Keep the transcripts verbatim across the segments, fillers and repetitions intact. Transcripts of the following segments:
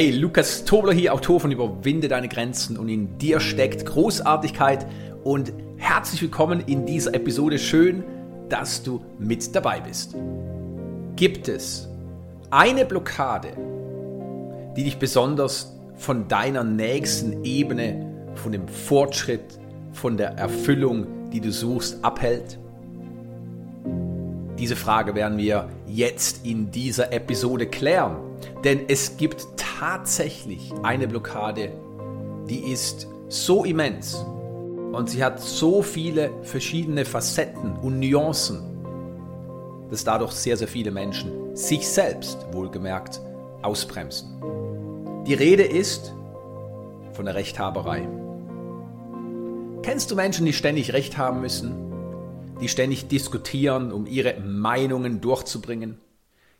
Hey, Lukas Tobler hier, Autor von Überwinde deine Grenzen und in dir steckt Großartigkeit und herzlich willkommen in dieser Episode. Schön, dass du mit dabei bist. Gibt es eine Blockade, die dich besonders von deiner nächsten Ebene, von dem Fortschritt, von der Erfüllung, die du suchst, abhält? Diese Frage werden wir jetzt in dieser Episode klären, denn es gibt tatsächlich eine Blockade, die ist so immens und sie hat so viele verschiedene Facetten und Nuancen, dass dadurch sehr, sehr viele Menschen sich selbst, wohlgemerkt, ausbremsen. Die Rede ist von der Rechthaberei. Kennst du Menschen, die ständig Recht haben müssen, die ständig diskutieren, um ihre Meinungen durchzubringen?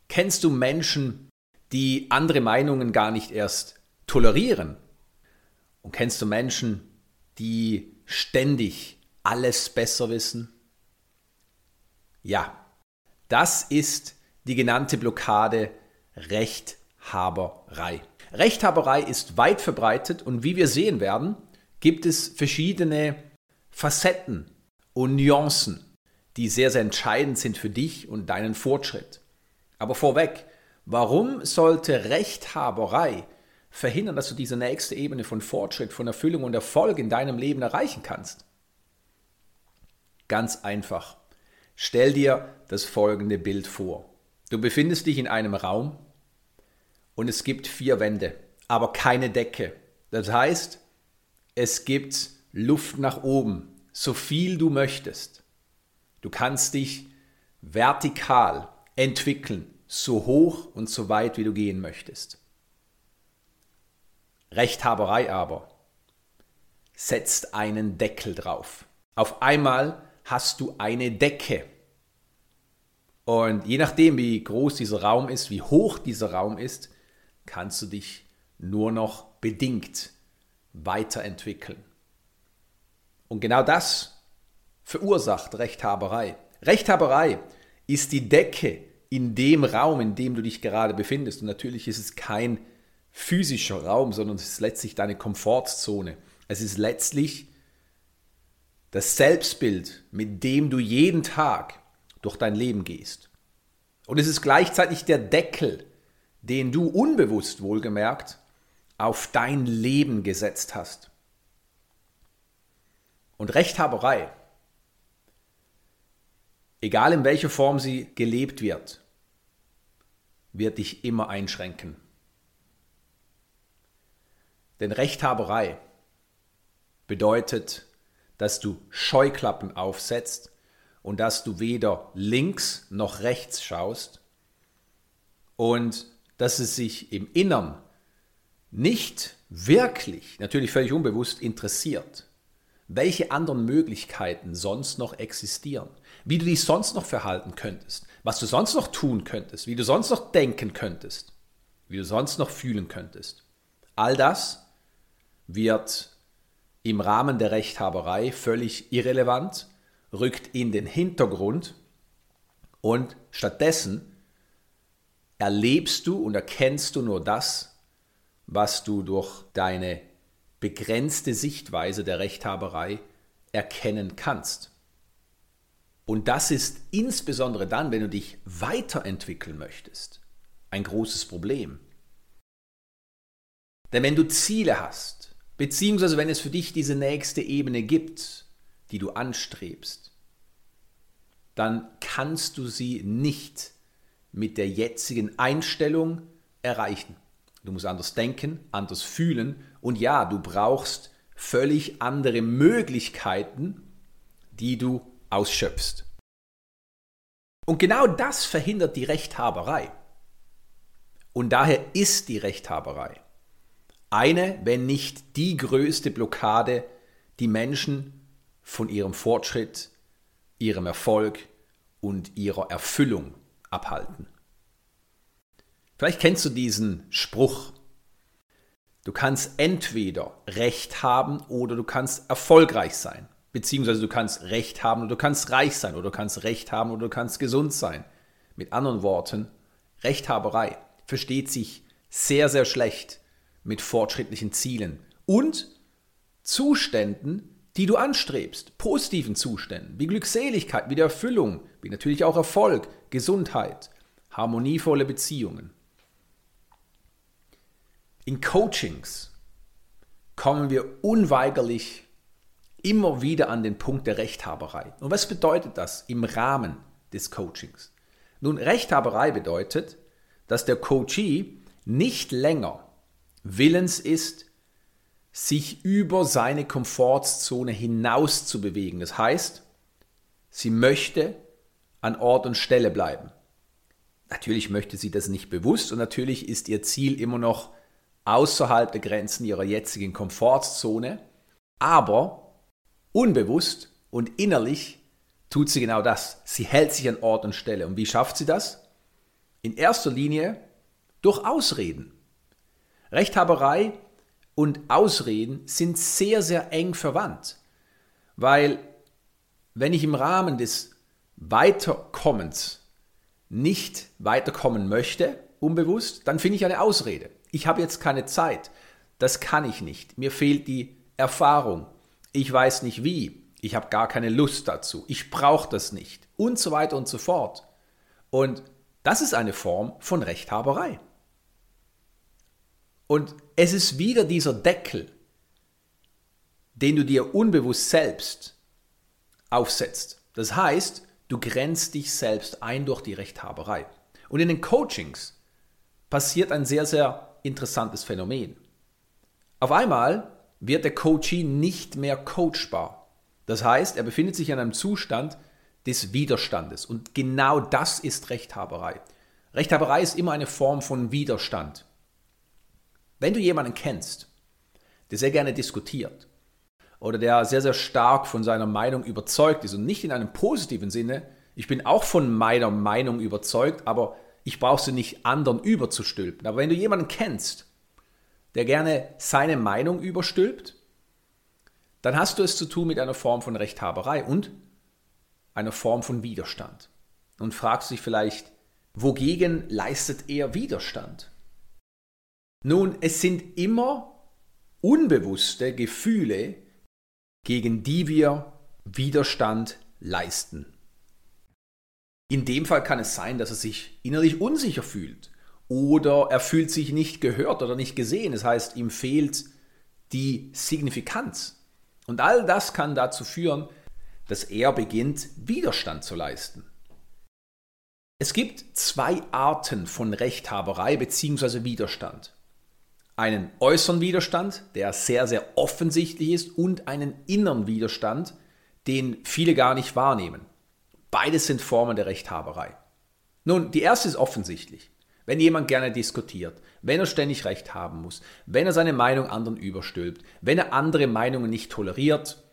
Kennst du Menschen, die andere Meinungen gar nicht erst tolerieren? Und kennst du Menschen, die ständig alles besser wissen? Ja, das ist die genannte Blockade Rechthaberei. Rechthaberei ist weit verbreitet und wie wir sehen werden, gibt es verschiedene Facetten und Nuancen, die sehr, sehr entscheidend sind für dich und deinen Fortschritt. Aber vorweg, warum sollte Rechthaberei verhindern, dass du diese nächste Ebene von Fortschritt, von Erfüllung und Erfolg in deinem Leben erreichen kannst? Ganz einfach. Stell dir das folgende Bild vor. Du befindest dich in einem Raum und es gibt vier Wände, aber keine Decke. Das heißt, es gibt Luft nach oben, so viel du möchtest. Du kannst dich vertikal entwickeln, so hoch und so weit, wie du gehen möchtest. Rechthaberei aber setzt einen Deckel drauf. Auf einmal hast du eine Decke. Und je nachdem, wie groß dieser Raum ist, wie hoch dieser Raum ist, kannst du dich nur noch bedingt weiterentwickeln. Und genau das verursacht Rechthaberei. Rechthaberei ist die Decke in dem Raum, in dem du dich gerade befindest. Und natürlich ist es kein physischer Raum, sondern es ist letztlich deine Komfortzone. Es ist letztlich das Selbstbild, mit dem du jeden Tag durch dein Leben gehst. Und es ist gleichzeitig der Deckel, den du unbewusst, wohlgemerkt, auf dein Leben gesetzt hast. Und Rechthaberei, egal in welcher Form sie gelebt wird, wird dich immer einschränken. Denn Rechthaberei bedeutet, dass du Scheuklappen aufsetzt und dass du weder links noch rechts schaust und dass es sich im Innern nicht wirklich, natürlich völlig unbewusst, interessiert, welche anderen Möglichkeiten sonst noch existieren, wie du dich sonst noch verhalten könntest, was du sonst noch tun könntest, wie du sonst noch denken könntest, wie du sonst noch fühlen könntest. All das wird im Rahmen der Rechthaberei völlig irrelevant, rückt in den Hintergrund und stattdessen erlebst du und erkennst du nur das, was du durch deine begrenzte Sichtweise der Rechthaberei erkennen kannst. Und das ist insbesondere dann, wenn du dich weiterentwickeln möchtest, ein großes Problem. Denn wenn du Ziele hast, beziehungsweise wenn es für dich diese nächste Ebene gibt, die du anstrebst, dann kannst du sie nicht mit der jetzigen Einstellung erreichen. Du musst anders denken, anders fühlen und ja, du brauchst völlig andere Möglichkeiten, die du ausschöpfst. Und genau das verhindert die Rechthaberei. Und daher ist die Rechthaberei eine, wenn nicht die größte Blockade, die Menschen von ihrem Fortschritt, ihrem Erfolg und ihrer Erfüllung abhalten. Vielleicht kennst du diesen Spruch. Du kannst entweder Recht haben oder du kannst erfolgreich sein. Beziehungsweise du kannst Recht haben oder du kannst reich sein oder du kannst Recht haben oder du kannst gesund sein. Mit anderen Worten, Rechthaberei versteht sich sehr, sehr schlecht mit fortschrittlichen Zielen und Zuständen, die du anstrebst, positiven Zuständen, wie Glückseligkeit, wie Erfüllung, wie natürlich auch Erfolg, Gesundheit, harmonievolle Beziehungen. In Coachings kommen wir unweigerlich immer wieder an den Punkt der Rechthaberei. Und was bedeutet das im Rahmen des Coachings? Nun, Rechthaberei bedeutet, dass der Coachee nicht länger willens ist, sich über seine Komfortzone hinaus zu bewegen. Das heißt, sie möchte an Ort und Stelle bleiben. Natürlich möchte sie das nicht bewusst und natürlich ist ihr Ziel immer noch außerhalb der Grenzen ihrer jetzigen Komfortzone, aber unbewusst und innerlich tut sie genau das. Sie hält sich an Ort und Stelle. Und wie schafft sie das? In erster Linie durch Ausreden. Rechthaberei und Ausreden sind sehr, sehr eng verwandt, weil wenn ich im Rahmen des Weiterkommens nicht weiterkommen möchte, unbewusst, dann finde ich eine Ausrede. Ich habe jetzt keine Zeit, das kann ich nicht, mir fehlt die Erfahrung, ich weiß nicht wie, ich habe gar keine Lust dazu, ich brauche das nicht und so weiter und so fort. Und das ist eine Form von Rechthaberei. Und es ist wieder dieser Deckel, den du dir unbewusst selbst aufsetzt. Das heißt, du grenzt dich selbst ein durch die Rechthaberei. Und in den Coachings passiert ein sehr, sehr interessantes Phänomen. Auf einmal wird der Coachee nicht mehr coachbar. Das heißt, er befindet sich in einem Zustand des Widerstandes. Und genau das ist Rechthaberei. Rechthaberei ist immer eine Form von Widerstand. Wenn du jemanden kennst, der sehr gerne diskutiert oder der sehr, sehr stark von seiner Meinung überzeugt ist und nicht in einem positiven Sinne, ich bin auch von meiner Meinung überzeugt, aber ich brauche sie nicht anderen überzustülpen. Aber wenn du jemanden kennst, der gerne seine Meinung überstülpt, dann hast du es zu tun mit einer Form von Rechthaberei und einer Form von Widerstand. Und fragst dich vielleicht, wogegen leistet er Widerstand? Nun, es sind immer unbewusste Gefühle, gegen die wir Widerstand leisten. In dem Fall kann es sein, dass er sich innerlich unsicher fühlt oder er fühlt sich nicht gehört oder nicht gesehen. Das heißt, ihm fehlt die Signifikanz. Und all das kann dazu führen, dass er beginnt, Widerstand zu leisten. Es gibt zwei Arten von Rechthaberei bzw. Widerstand. Einen äußeren Widerstand, der sehr, sehr offensichtlich ist, und einen inneren Widerstand, den viele gar nicht wahrnehmen. Beides sind Formen der Rechthaberei. Nun, die erste ist offensichtlich. Wenn jemand gerne diskutiert, wenn er ständig Recht haben muss, wenn er seine Meinung anderen überstülpt, wenn er andere Meinungen nicht toleriert,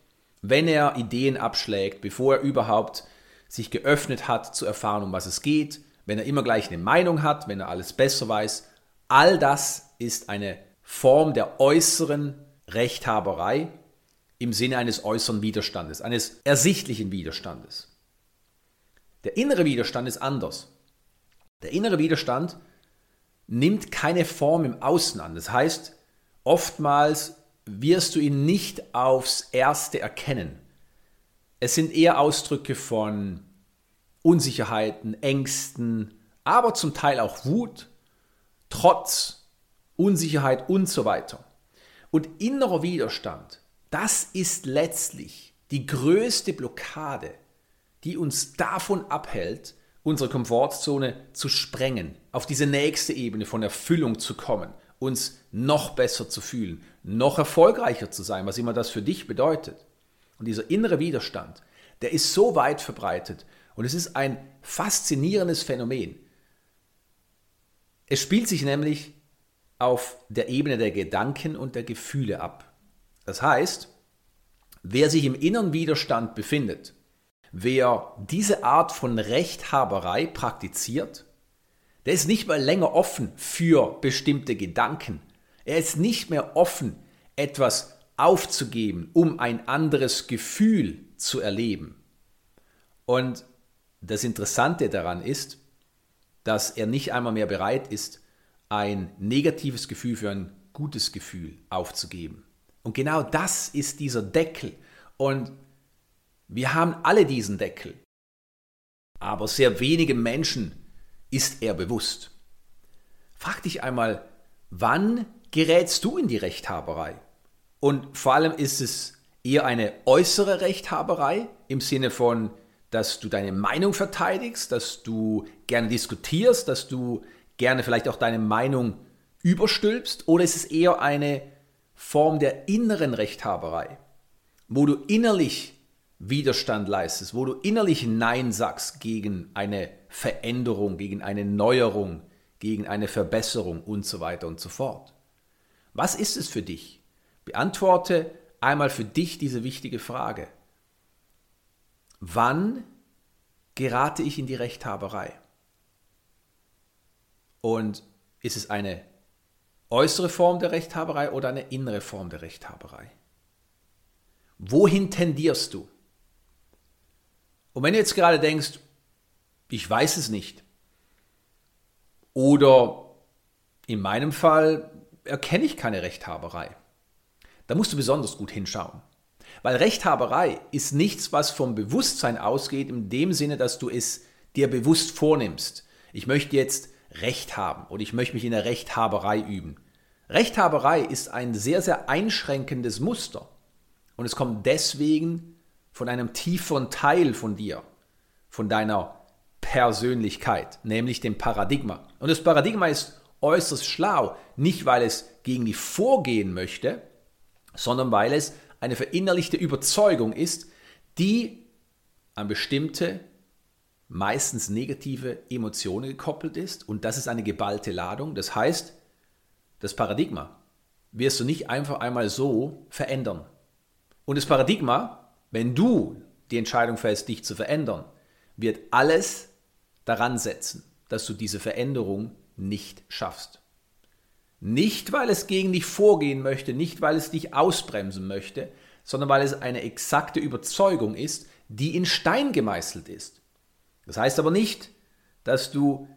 wenn er Ideen abschlägt, bevor er überhaupt sich geöffnet hat, zu erfahren, um was es geht, wenn er immer gleich eine Meinung hat, wenn er alles besser weiß, all das ist eine Form der äußeren Rechthaberei im Sinne eines äußeren Widerstandes, eines ersichtlichen Widerstandes. Der innere Widerstand ist anders. Der innere Widerstand nimmt keine Form im Außen an. Das heißt, oftmals wirst du ihn nicht aufs Erste erkennen. Es sind eher Ausdrücke von Unsicherheiten, Ängsten, aber zum Teil auch Wut, Trotz, Unsicherheit und so weiter. Und innerer Widerstand, das ist letztlich die größte Blockade, die uns davon abhält, unsere Komfortzone zu sprengen, auf diese nächste Ebene von Erfüllung zu kommen, uns noch besser zu fühlen, noch erfolgreicher zu sein, was immer das für dich bedeutet. Und dieser innere Widerstand, der ist so weit verbreitet und es ist ein faszinierendes Phänomen. Es spielt sich nämlich auf der Ebene der Gedanken und der Gefühle ab. Das heißt, wer sich im inneren Widerstand befindet, wer diese Art von Rechthaberei praktiziert, der ist nicht mehr länger offen für bestimmte Gedanken. Er ist nicht mehr offen, etwas aufzugeben, um ein anderes Gefühl zu erleben. Und das Interessante daran ist, dass er nicht einmal mehr bereit ist, ein negatives Gefühl für ein gutes Gefühl aufzugeben. Und genau das ist dieser Deckel. Und wir haben alle diesen Deckel. Aber sehr wenigen Menschen ist er bewusst. Frag dich einmal, wann gerätst du in die Rechthaberei? Und vor allem ist es eher eine äußere Rechthaberei im Sinne von, dass du deine Meinung verteidigst, dass du gerne diskutierst, dass du gerne vielleicht auch deine Meinung überstülpst, oder ist es eher eine Form der inneren Rechthaberei, wo du innerlich Widerstand leistest, wo du innerlich Nein sagst gegen eine Veränderung, gegen eine Neuerung, gegen eine Verbesserung und so weiter und so fort. Was ist es für dich? Beantworte einmal für dich diese wichtige Frage. Wann gerate ich in die Rechthaberei? Und ist es eine äußere Form der Rechthaberei oder eine innere Form der Rechthaberei? Wohin tendierst du? Und wenn du jetzt gerade denkst, ich weiß es nicht, oder in meinem Fall erkenne ich keine Rechthaberei, da musst du besonders gut hinschauen. Weil Rechthaberei ist nichts, was vom Bewusstsein ausgeht, in dem Sinne, dass du es dir bewusst vornimmst. Ich möchte jetzt Recht haben oder ich möchte mich in der Rechthaberei üben. Rechthaberei ist ein sehr, sehr einschränkendes Muster. Und es kommt deswegen von einem tieferen Teil von dir, von deiner Persönlichkeit, nämlich dem Paradigma. Und das Paradigma ist äußerst schlau, nicht weil es gegen die vorgehen möchte, sondern weil es eine verinnerlichte Überzeugung ist, die an bestimmte, meistens negative Emotionen gekoppelt ist. Und das ist eine geballte Ladung. Das heißt, das Paradigma wirst du nicht einfach einmal so verändern. Und das Paradigma, wenn du die Entscheidung fällst, dich zu verändern, wird alles daran setzen, dass du diese Veränderung nicht schaffst. Nicht, weil es gegen dich vorgehen möchte, nicht, weil es dich ausbremsen möchte, sondern weil es eine exakte Überzeugung ist, die in Stein gemeißelt ist. Das heißt aber nicht, dass du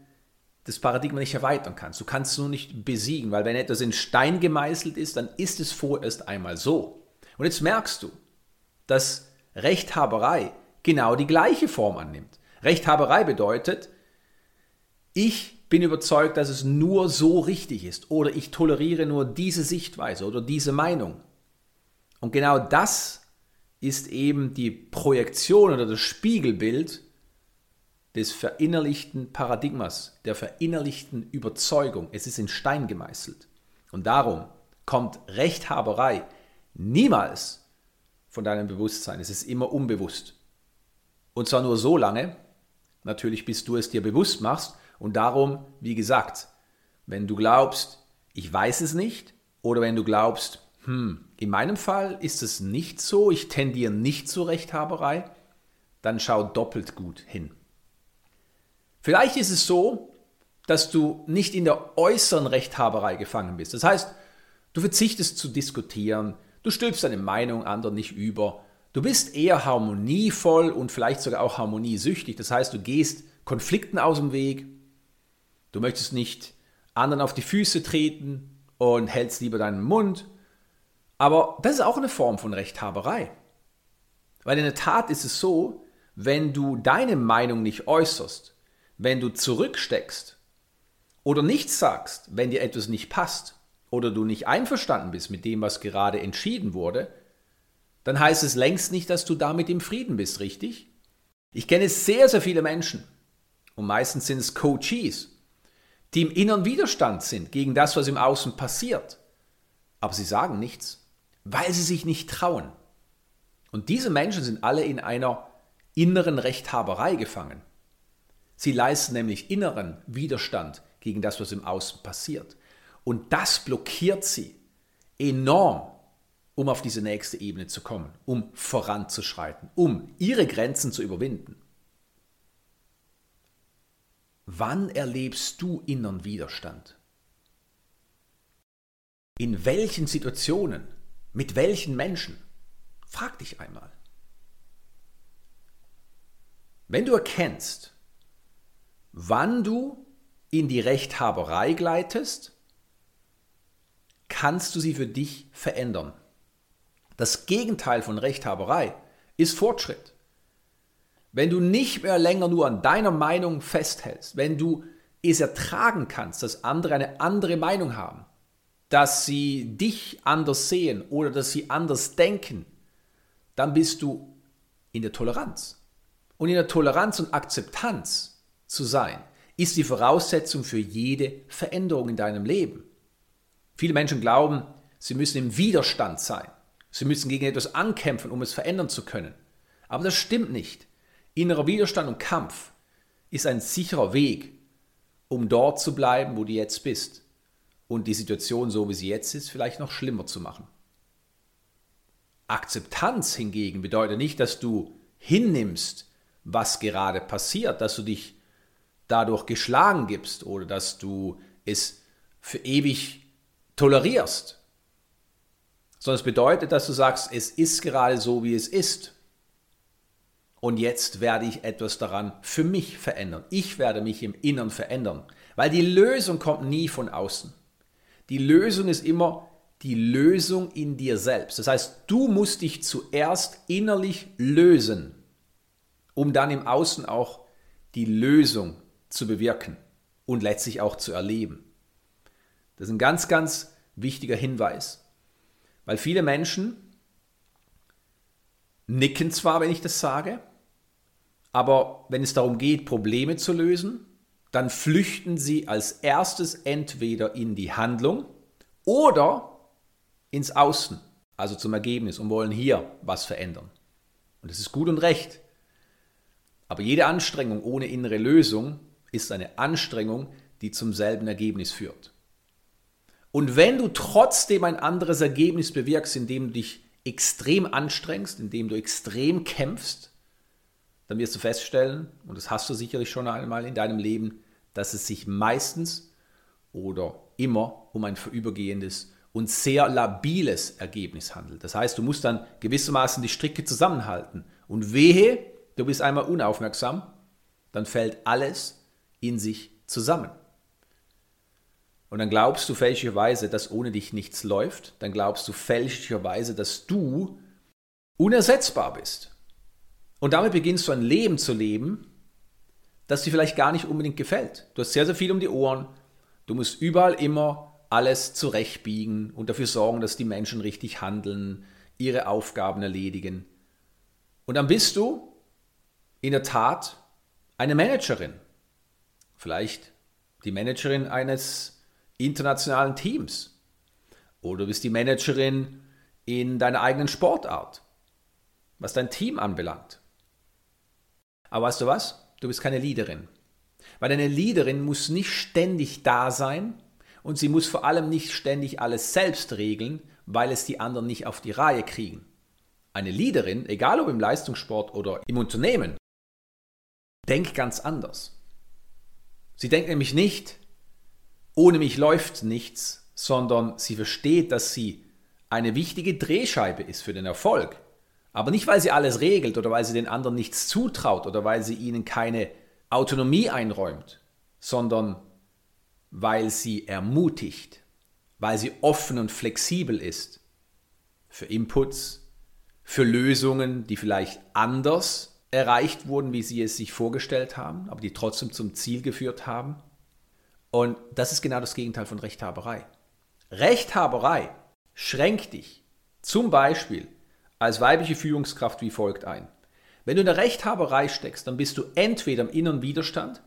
das Paradigma nicht erweitern kannst. Du kannst es nur nicht besiegen, weil wenn etwas in Stein gemeißelt ist, dann ist es vorerst einmal so. Und jetzt merkst du, dass Rechthaberei genau die gleiche Form annimmt. Rechthaberei bedeutet, ich bin überzeugt, dass es nur so richtig ist, oder ich toleriere nur diese Sichtweise oder diese Meinung. Und genau das ist eben die Projektion oder das Spiegelbild des verinnerlichten Paradigmas, der verinnerlichten Überzeugung. Es ist in Stein gemeißelt. Und darum kommt Rechthaberei niemals von deinem Bewusstsein. Es ist immer unbewusst. Und zwar nur so lange, natürlich, bis du es dir bewusst machst. Und darum, wie gesagt, wenn du glaubst, ich weiß es nicht, oder wenn du glaubst, hm, in meinem Fall ist es nicht so, ich tendiere nicht zur Rechthaberei, dann schau doppelt gut hin. Vielleicht ist es so, dass du nicht in der äußeren Rechthaberei gefangen bist. Das heißt, du verzichtest zu diskutieren, du stülpst deine Meinung anderen nicht über. Du bist eher harmonievoll und vielleicht sogar auch harmoniesüchtig. Das heißt, du gehst Konflikten aus dem Weg. Du möchtest nicht anderen auf die Füße treten und hältst lieber deinen Mund. Aber das ist auch eine Form von Rechthaberei. Weil in der Tat ist es so, wenn du deine Meinung nicht äußerst, wenn du zurücksteckst oder nichts sagst, wenn dir etwas nicht passt, oder du nicht einverstanden bist mit dem, was gerade entschieden wurde, dann heißt es längst nicht, dass du damit im Frieden bist, richtig? Ich kenne sehr, sehr viele Menschen, und meistens sind es Coaches, die im inneren Widerstand sind gegen das, was im Außen passiert. Aber sie sagen nichts, weil sie sich nicht trauen. Und diese Menschen sind alle in einer inneren Rechthaberei gefangen. Sie leisten nämlich inneren Widerstand gegen das, was im Außen passiert. Und das blockiert sie enorm, um auf diese nächste Ebene zu kommen, um voranzuschreiten, um ihre Grenzen zu überwinden. Wann erlebst du inneren Widerstand? In welchen Situationen? Mit welchen Menschen? Frag dich einmal. Wenn du erkennst, wann du in die Rechthaberei gleitest, kannst du sie für dich verändern. Das Gegenteil von Rechthaberei ist Fortschritt. Wenn du nicht mehr länger nur an deiner Meinung festhältst, wenn du es ertragen kannst, dass andere eine andere Meinung haben, dass sie dich anders sehen oder dass sie anders denken, dann bist du in der Toleranz. Und in der Toleranz und Akzeptanz zu sein, ist die Voraussetzung für jede Veränderung in deinem Leben. Viele Menschen glauben, sie müssen im Widerstand sein. Sie müssen gegen etwas ankämpfen, um es verändern zu können. Aber das stimmt nicht. Innerer Widerstand und Kampf ist ein sicherer Weg, um dort zu bleiben, wo du jetzt bist. Und die Situation, so wie sie jetzt ist, vielleicht noch schlimmer zu machen. Akzeptanz hingegen bedeutet nicht, dass du hinnimmst, was gerade passiert, dass du dich dadurch geschlagen gibst oder dass du es für ewig tolerierst. Sondern es bedeutet, dass du sagst, es ist gerade so, wie es ist. Und jetzt werde ich etwas daran für mich verändern. Ich werde mich im Inneren verändern, weil die Lösung kommt nie von außen. Die Lösung ist immer die Lösung in dir selbst. Das heißt, du musst dich zuerst innerlich lösen, um dann im Außen auch die Lösung zu bewirken und letztlich auch zu erleben. Das ist ein ganz, ganz wichtiger Hinweis, weil viele Menschen nicken zwar, wenn ich das sage, aber wenn es darum geht, Probleme zu lösen, dann flüchten sie als erstes entweder in die Handlung oder ins Außen, also zum Ergebnis, und wollen hier was verändern. Und das ist gut und recht. Aber jede Anstrengung ohne innere Lösung ist eine Anstrengung, die zum selben Ergebnis führt. Und wenn du trotzdem ein anderes Ergebnis bewirkst, indem du dich extrem anstrengst, indem du extrem kämpfst, dann wirst du feststellen, und das hast du sicherlich schon einmal in deinem Leben, dass es sich meistens oder immer um ein vorübergehendes und sehr labiles Ergebnis handelt. Das heißt, du musst dann gewissermaßen die Stricke zusammenhalten. Und wehe, du bist einmal unaufmerksam, dann fällt alles in sich zusammen. Und dann glaubst du fälschlicherweise, dass ohne dich nichts läuft. Dann glaubst du fälschlicherweise, dass du unersetzbar bist. Und damit beginnst du ein Leben zu leben, das dir vielleicht gar nicht unbedingt gefällt. Du hast sehr, sehr viel um die Ohren. Du musst überall immer alles zurechtbiegen und dafür sorgen, dass die Menschen richtig handeln, ihre Aufgaben erledigen. Und dann bist du in der Tat eine Managerin. Vielleicht die Managerin eines internationalen Teams oder du bist die Managerin in deiner eigenen Sportart, was dein Team anbelangt. Aber weißt du was? Du bist keine Leaderin. Weil eine Leaderin muss nicht ständig da sein und sie muss vor allem nicht ständig alles selbst regeln, weil es die anderen nicht auf die Reihe kriegen. Eine Leaderin, egal ob im Leistungssport oder im Unternehmen, denkt ganz anders. Sie denkt nämlich nicht, ohne mich läuft nichts, sondern sie versteht, dass sie eine wichtige Drehscheibe ist für den Erfolg. Aber nicht, weil sie alles regelt oder weil sie den anderen nichts zutraut oder weil sie ihnen keine Autonomie einräumt, sondern weil sie ermutigt, weil sie offen und flexibel ist für Inputs, für Lösungen, die vielleicht anders erreicht wurden, wie sie es sich vorgestellt haben, aber die trotzdem zum Ziel geführt haben. Und das ist genau das Gegenteil von Rechthaberei. Rechthaberei schränkt dich zum Beispiel als weibliche Führungskraft wie folgt ein. Wenn du in der Rechthaberei steckst, dann bist du entweder im inneren Widerstand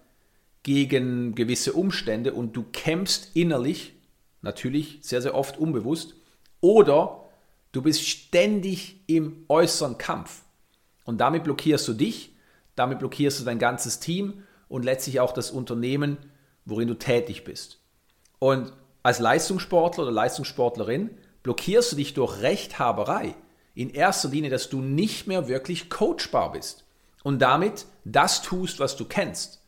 gegen gewisse Umstände und du kämpfst innerlich, natürlich sehr, sehr oft unbewusst, oder du bist ständig im äußeren Kampf. Und damit blockierst du dich, damit blockierst du dein ganzes Team und letztlich auch das Unternehmen, worin du tätig bist. Und als Leistungssportler oder Leistungssportlerin blockierst du dich durch Rechthaberei in erster Linie, dass du nicht mehr wirklich coachbar bist und damit das tust, was du kennst.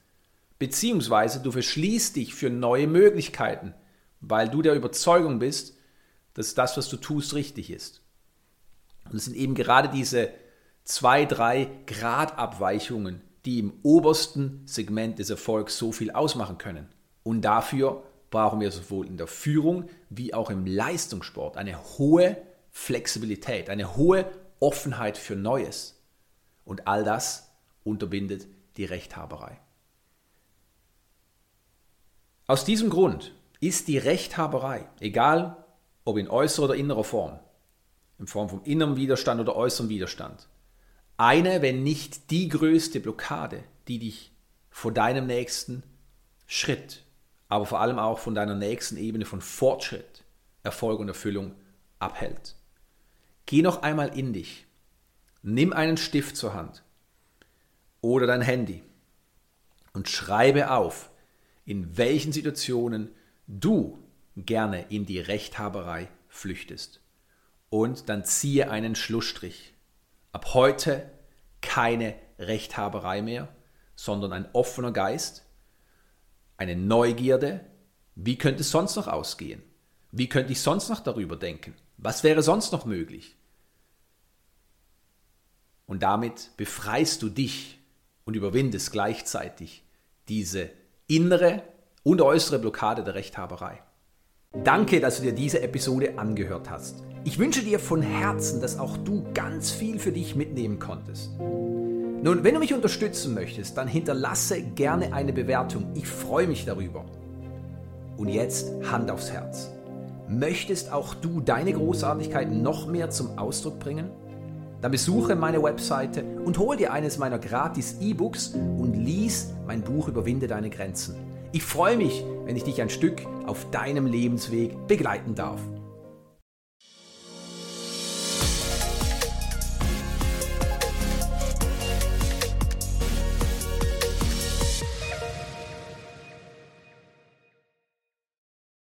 Beziehungsweise du verschließt dich für neue Möglichkeiten, weil du der Überzeugung bist, dass das, was du tust, richtig ist. Und es sind eben gerade diese zwei, drei Gradabweichungen, die im obersten Segment des Erfolgs so viel ausmachen können. Und dafür brauchen wir sowohl in der Führung wie auch im Leistungssport eine hohe Flexibilität, eine hohe Offenheit für Neues. Und all das unterbindet die Rechthaberei. Aus diesem Grund ist die Rechthaberei, egal ob in äußerer oder innerer Form, in Form von innerem Widerstand oder äußerem Widerstand, eine, wenn nicht die größte Blockade, die dich vor deinem nächsten Schritt, aber vor allem auch von deiner nächsten Ebene von Fortschritt, Erfolg und Erfüllung abhält. Geh noch einmal in dich, nimm einen Stift zur Hand oder dein Handy und schreibe auf, in welchen Situationen du gerne in die Rechthaberei flüchtest. Und dann ziehe einen Schlussstrich. Ab heute keine Rechthaberei mehr, sondern ein offener Geist, eine Neugierde. Wie könnte es sonst noch ausgehen? Wie könnte ich sonst noch darüber denken? Was wäre sonst noch möglich? Und damit befreist du dich und überwindest gleichzeitig diese innere und äußere Blockade der Rechthaberei. Danke, dass du dir diese Episode angehört hast. Ich wünsche dir von Herzen, dass auch du ganz viel für dich mitnehmen konntest. Nun, wenn du mich unterstützen möchtest, dann hinterlasse gerne eine Bewertung. Ich freue mich darüber. Und jetzt Hand aufs Herz. Möchtest auch du deine Großartigkeit noch mehr zum Ausdruck bringen? Dann besuche meine Webseite und hol dir eines meiner gratis E-Books und lies mein Buch Überwinde deine Grenzen. Ich freue mich, wenn ich dich ein Stück auf deinem Lebensweg begleiten darf.